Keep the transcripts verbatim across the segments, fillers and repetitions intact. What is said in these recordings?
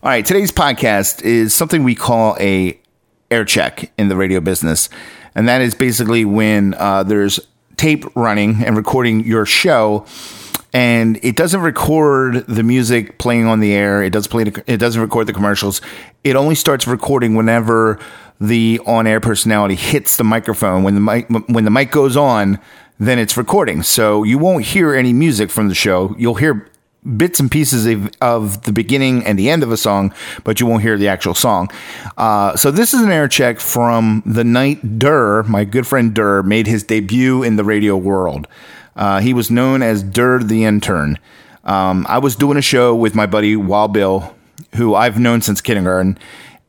All right, today's podcast is something we call a air check in the radio business, and that is basically when uh, there's tape running and recording your show, and it doesn't record the music playing on the air. It doesn't play. The, it doesn't record the commercials. It only starts recording whenever the on-air personality hits the microphone. When the mic when the mic goes on, then it's recording. So you won't hear any music from the show. You'll hear bits and pieces of, of the beginning and the end of a song, but you won't hear the actual song. Uh, so this is an air check from the night Durr, my good friend Durr, made his debut in the radio world. Uh, he was known as Durr the Intern. Um, I was doing a show with my buddy Wild Bill, who I've known since kindergarten,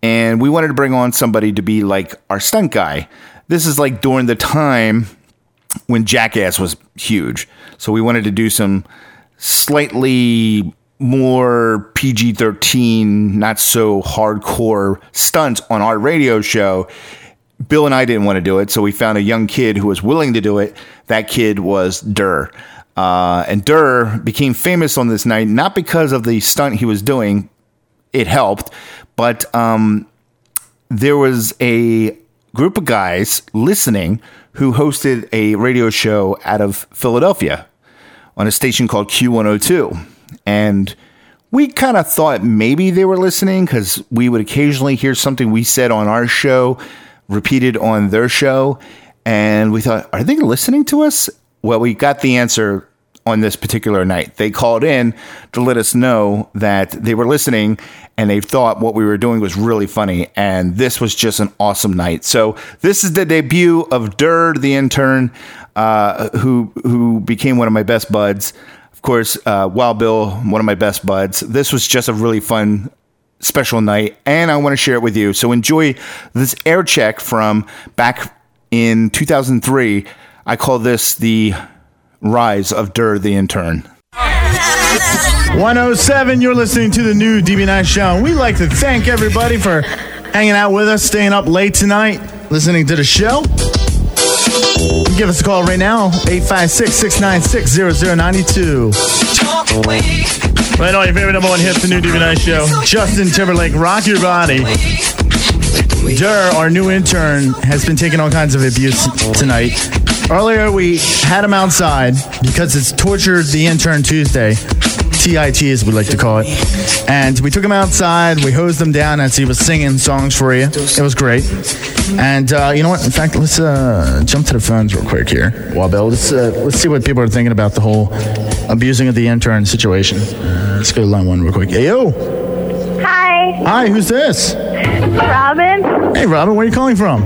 and we wanted to bring on somebody to be like our stunt guy. This is like during the time when Jackass was huge. So we wanted to do some slightly more P G thirteen, not so hardcore stunts on our radio show. Bill and I didn't want to do it, so we found a young kid who was willing to do it. That kid was Durr. Uh, and Durr became famous on this night, not because of the stunt he was doing. It helped. But um, there was a group of guys listening who hosted a radio show out of Philadelphia on a station called Q one oh two. And we kind of thought maybe they were listening because we would occasionally hear something we said on our show repeated on their show. And we thought, are they listening to us? Well, we got the answer on this particular night. They called in to let us know that they were listening and they thought what we were doing was really funny. And this was just an awesome night. So this is the debut of Durr the Intern, uh, who, who became one of my best buds. Of course, uh, Wild Bill, one of my best buds. This was just a really fun, special night, and I want to share it with you. So enjoy this air check from back in two thousand three. I call this the rise of Durr the Intern. one oh seven, you're listening to the new D B Nyce Show, and we'd like to thank everybody for hanging out with us, staying up late tonight, listening to the show. Give us a call right now, eight five six, six nine six, zero zero nine two. Talk away. Right on, your favorite number one hit, the new D B Nyce Show. Justin Timberlake, Rock Your Body. Durr, our new intern, has been taking all kinds of abuse tonight. Earlier, we had him outside because it's Torture the Intern Tuesday. T I T, as we like to call it. And we took him outside. We hosed him down as he was singing songs for you. It was great. And uh, you know what? In fact, let's uh, jump to the phones real quick here. Well, Bill, let's, uh, let's see what people are thinking about the whole abusing of the intern situation. Uh, let's go to line one real quick. Hey, yo. Hi. Hi, who's this? Robin. Hey, Robin, where are you calling from?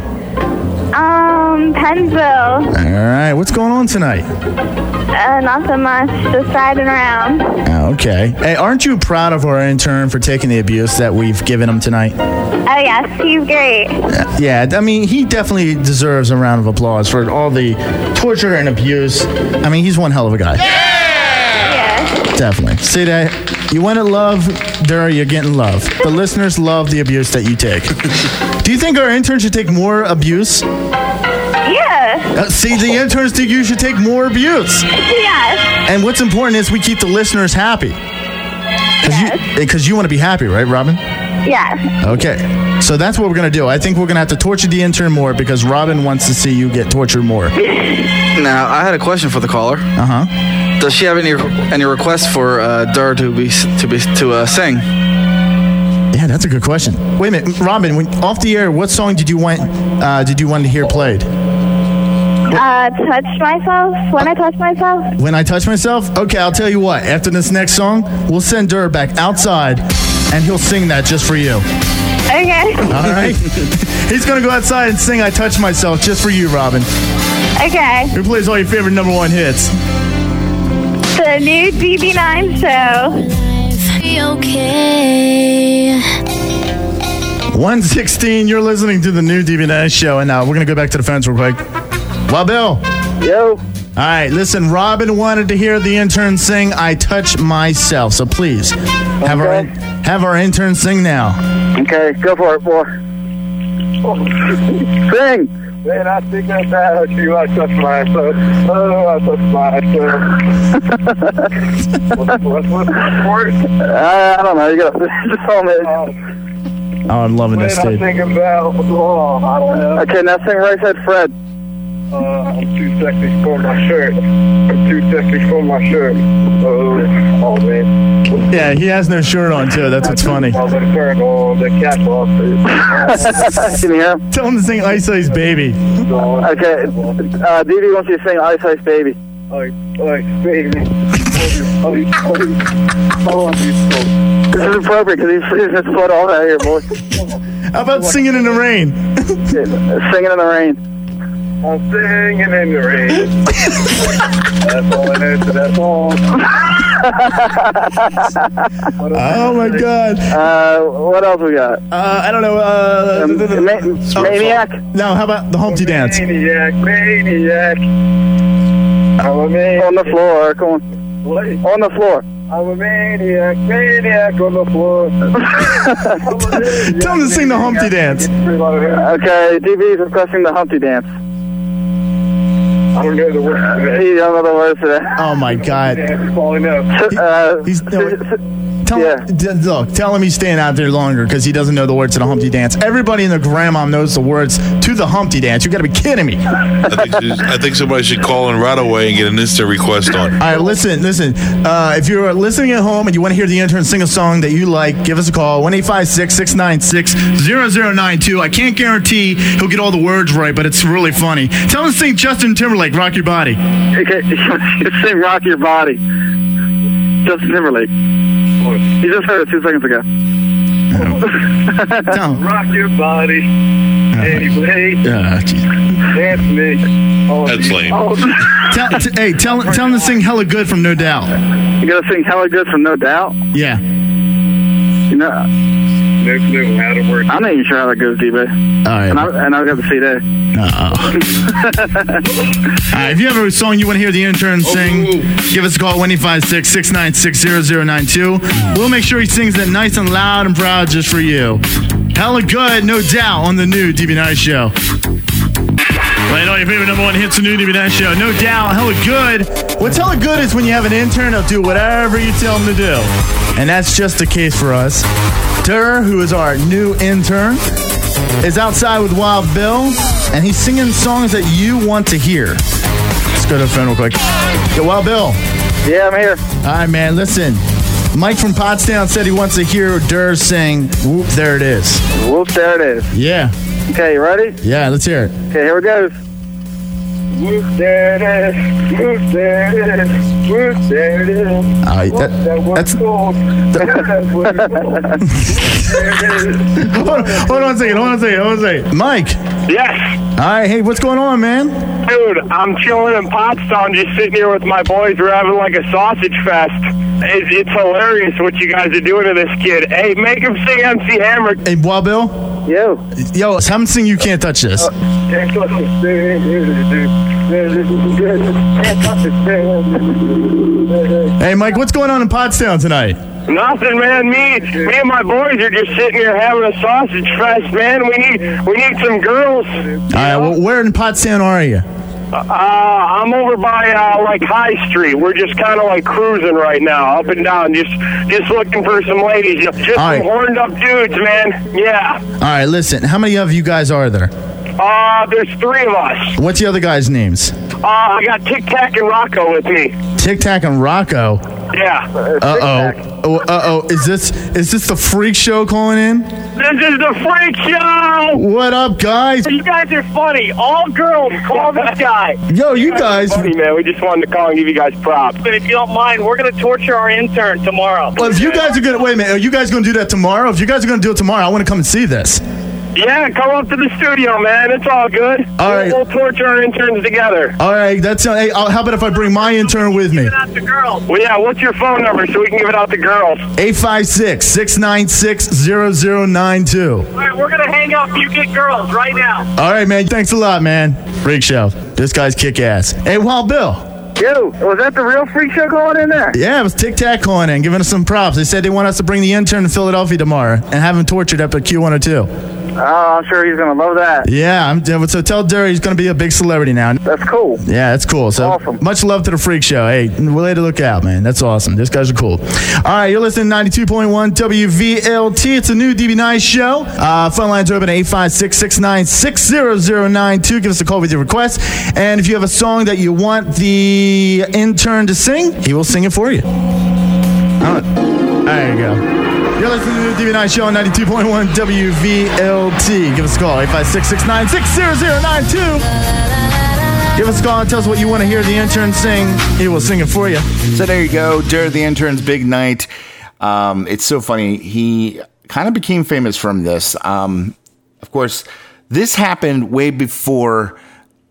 Um, Pennsville. All right, what's going on tonight? Uh, not so much, just riding around. Okay. Hey, aren't you proud of our intern for taking the abuse that we've given him tonight? Oh, yes, he's great. Uh, yeah, I mean, he definitely deserves a round of applause for all the torture and abuse. I mean, he's one hell of a guy. Yeah! Yes. Definitely. See that? You want to love, Durr, you're getting love. The listeners love the abuse that you take. Do you think our intern should take more abuse? Uh, see, the interns think you should take more abuse. Yes. And what's important is we keep the listeners happy. Cause yes. Because you, you want to be happy, right, Robin? Yes. Okay. So that's what we're going to do. I think we're going to have to torture the intern more because Robin wants to see you get tortured more. Now, I had a question for the caller. Uh-huh. Does she have any any requests for uh, Durr to be to be to uh, sing? Yeah, that's a good question. Wait a minute, Robin. When, off the air, what song did you want uh, did you want to hear played? Uh, touch myself. When I touch myself. When I touch myself. Okay, I'll tell you what. After this next song, we'll send Durr back outside, and he'll sing that just for you. Okay. All right. He's gonna go outside and sing "I Touch Myself" just for you, Robin. Okay. Who plays all your favorite number one hits? The new D B Nyce Show. Be okay. one sixteen. You're listening to the new D B Nyce Show, and now uh, we're gonna go back to the phones real quick. Well, Bill. Yo. All right, listen, Robin wanted to hear the intern sing "I Touch Myself," so please have okay. our in- have our intern sing now. Okay, go for it, boy. Sing. Man, I think I'm bad at you. I touched mine, so oh, I touched mine. So. what's, what's, what's the word? I, I don't know. You got to tell me. Oh, I'm loving man, this, dude. I think I'm bad. Oh, I don't know. Okay, now sing Right Said Fred. Uh, I'm too sexy for my shirt. I'm too sexy for my shirt. Oh, oh man. Yeah, he has no shirt on too. That's what's funny. Tell him to sing Ice Ice Baby. Okay, uh, D B wants you to sing Ice Ice Baby. Ice Ice Baby. This is appropriate because he's just put all out here, boy. How about singing in the rain? Singing in the rain. I'm singing in the rain. That's all I know to that song. Oh my god. Uh, what else we got? Uh, I don't know. Uh, um, the, the, the, ma- oh, maniac? No, how about the Humpty Dance? Maniac, maniac. I'm a maniac. On the floor, come on. What? On the floor. I'm a maniac, maniac on the floor. maniac, Tell him to sing the Humpty Dance. Okay, D B is requesting the Humpty Dance. I don't know the words for that. He don't know the words for that. Oh my god. He, uh, he's, no, tell yeah. him, look, tell him he's staying out there longer because he doesn't know the words to the Humpty Dance. Everybody in the grandma knows the words to the Humpty Dance. You got to be kidding me. I think, I think somebody should call in right away and get an Insta request on. All right, listen, listen. Uh, if you're listening at home and you want to hear the intern sing a song that you like, give us a call. one eight five six, six nine six, zero zero nine two. I can't guarantee he'll get all the words right, but it's really funny. Tell him to sing Justin Timberlake. Like Rock Your Body. Okay, sing Rock Your Body. Justin Timberlake. You just heard it two seconds ago. No. No. Rock your body. Anyway. Uh, Dance me. Oh, that's lame. Oh. tell, t- hey, tell, tell him to sing Hella Good from No Doubt. You gotta sing Hella Good from No Doubt? Yeah. You know, no clue how to work. I'm not even sure how that goes, D B. Right. And I and I got the C D. Uh-oh. All right, if you have a song you want to hear the intern sing, oh, give us a call at one eight five six, six nine six, zero zero nine two. We'll make sure he sings that nice and loud and proud just for you. Hella Good, No Doubt, on the new D B Nyce Show. Playing all your favorite number one hits, the new D B Nyce Show. No Doubt, Hella Good. What's Hella Good is when you have an intern, he'll do whatever you tell him to do. And that's just the case for us. Durr, who is our new intern, is outside with Wild Bill, and he's singing songs that you want to hear. Let's go to the phone real quick. Yo, Wild Bill. Yeah, I'm here. All right, man, listen. Mike from Pottstown said he wants to hear Durr sing Whoop, There It Is. Whoop, There It Is. Yeah. Okay, you ready? Yeah, let's hear it. Okay, here it goes. Whoop, there it is. Whoop, there it is. Whoop, there it is. Uh, that, that's... hold, on, hold on a second, hold on a second, hold on a second. Mike. Yes. All right, hey, what's going on, man? Dude, I'm chilling in Pottstown, just sitting here with my boys. We're having like a sausage fest. It, it's hilarious what you guys are doing to this kid. Hey, make him sing M C Hammer. Hey, Wild Bill. Yo. Yo, have him sing You Can't Touch This. Can't touch this. Hey, Mike, what's going on in Pottstown tonight? Nothing, man. Me, me and my boys are just sitting here having a sausage fest, man. We need, we need some girls. All right, well, where in Pottstown are you? Uh, I'm over by, uh, like, High Street. We're just kind of, like, cruising right now, up and down, just just looking for some ladies. Just right. Some horned-up dudes, man. Yeah. All right, listen. How many of you guys are there? Uh, there's three of us. What's the other guys' names? Uh, I got Tic Tac and Rocco with me. Tic Tac and Rocco? Yeah. Uh-oh. Oh, uh-oh. Is this, is this the freak show calling in? This is the freak show! What up, guys? You guys are funny. All girls call this guy. Yo, you, you guys... guys are funny, man. We just wanted to call and give you guys props. But if you don't mind, we're going to torture our intern tomorrow. Well, if you guys are going to... Wait a minute. Are you guys going to do that tomorrow? If you guys are going to do it tomorrow, I want to come and see this. Yeah, come up to the studio, man. It's all good. All we'll, right. We'll torture our interns together. All right. That's, uh, hey, I'll, how about if I bring my intern with me? Give it out to girls. Well, yeah, what's your phone number so we can give it out to girls? eight five six, six nine six, zero zero nine two. All right, we're going to hang up. You get girls right now. All right, man. Thanks a lot, man. Freak show. This guy's kick-ass. Hey, Wild Bill. Yo, was that the real freak show going in there? Yeah, it was Tic Tac calling in, giving us some props. They said they want us to bring the intern to Philadelphia tomorrow and have him tortured up at Q one oh two. Oh, I'm sure he's going to love that. Yeah, I'm, so tell Derry he's going to be a big celebrity now. That's cool. Yeah, that's cool. So awesome. Much love to the Freak Show. Hey, we'll later look out, man. That's awesome. These guys are cool. All right, you're listening to ninety-two point one W V L T. It's a new D B. Nyce Show. Uh, phone lines are open at eight five six, six nine six, zero zero nine two. Give us a call with your request. And if you have a song that you want the intern to sing, he will sing it for you. All right. There you go. You're listening to the D B. Nyce Show on ninety-two point one W V L T. Give us a call, eight five six, six nine six, zero zero nine two. Give us a call and tell us what you want to hear the intern sing. He will sing it for you. So there you go. Derry the Intern's big night. Um, it's so funny. He kind of became famous from this. Um, of course, this happened way before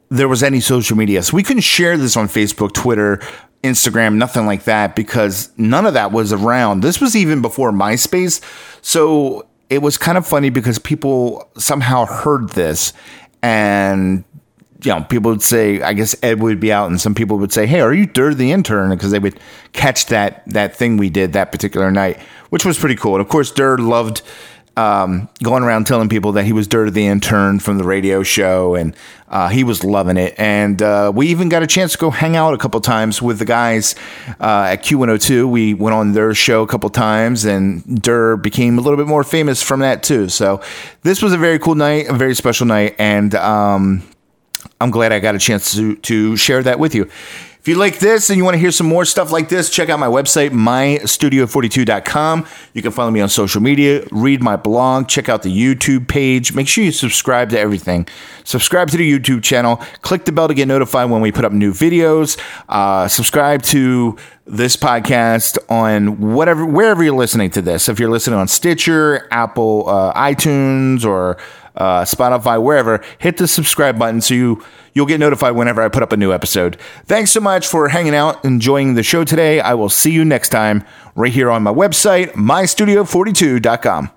there was any social media. So we couldn't share this on Facebook, Twitter, Instagram, nothing like that, because none of that was around. This was even before MySpace. So it was kind of funny because people somehow heard this and, you know, people would say, I guess Ed would be out and some people would say, hey, are you Derry the Intern? Because they would catch that, that thing we did that particular night, which was pretty cool. And of course, Derry loved um, going around telling people that he was Derry the Intern from the radio show, and uh, he was loving it. And uh, we even got a chance to go hang out a couple times with the guys uh, at Q one oh two. We went on their show a couple times, and Derry became a little bit more famous from that too. So this was a very cool night, a very special night, and um, I'm glad I got a chance to to share that with you. If you like this and you want to hear some more stuff like this, check out my website, my studio forty-two dot com. You can follow me on social media, read my blog, check out the YouTube page. Make sure you subscribe to everything. Subscribe to the YouTube channel. Click the bell to get notified when we put up new videos. Uh, subscribe to this podcast on whatever, wherever you're listening to this. If you're listening on Stitcher, Apple, uh, iTunes, or Uh, Spotify, wherever, hit the subscribe button so you, you'll get notified whenever I put up a new episode. Thanks so much for hanging out, enjoying the show today. I will see you next time right here on my website, my studio forty-two dot com.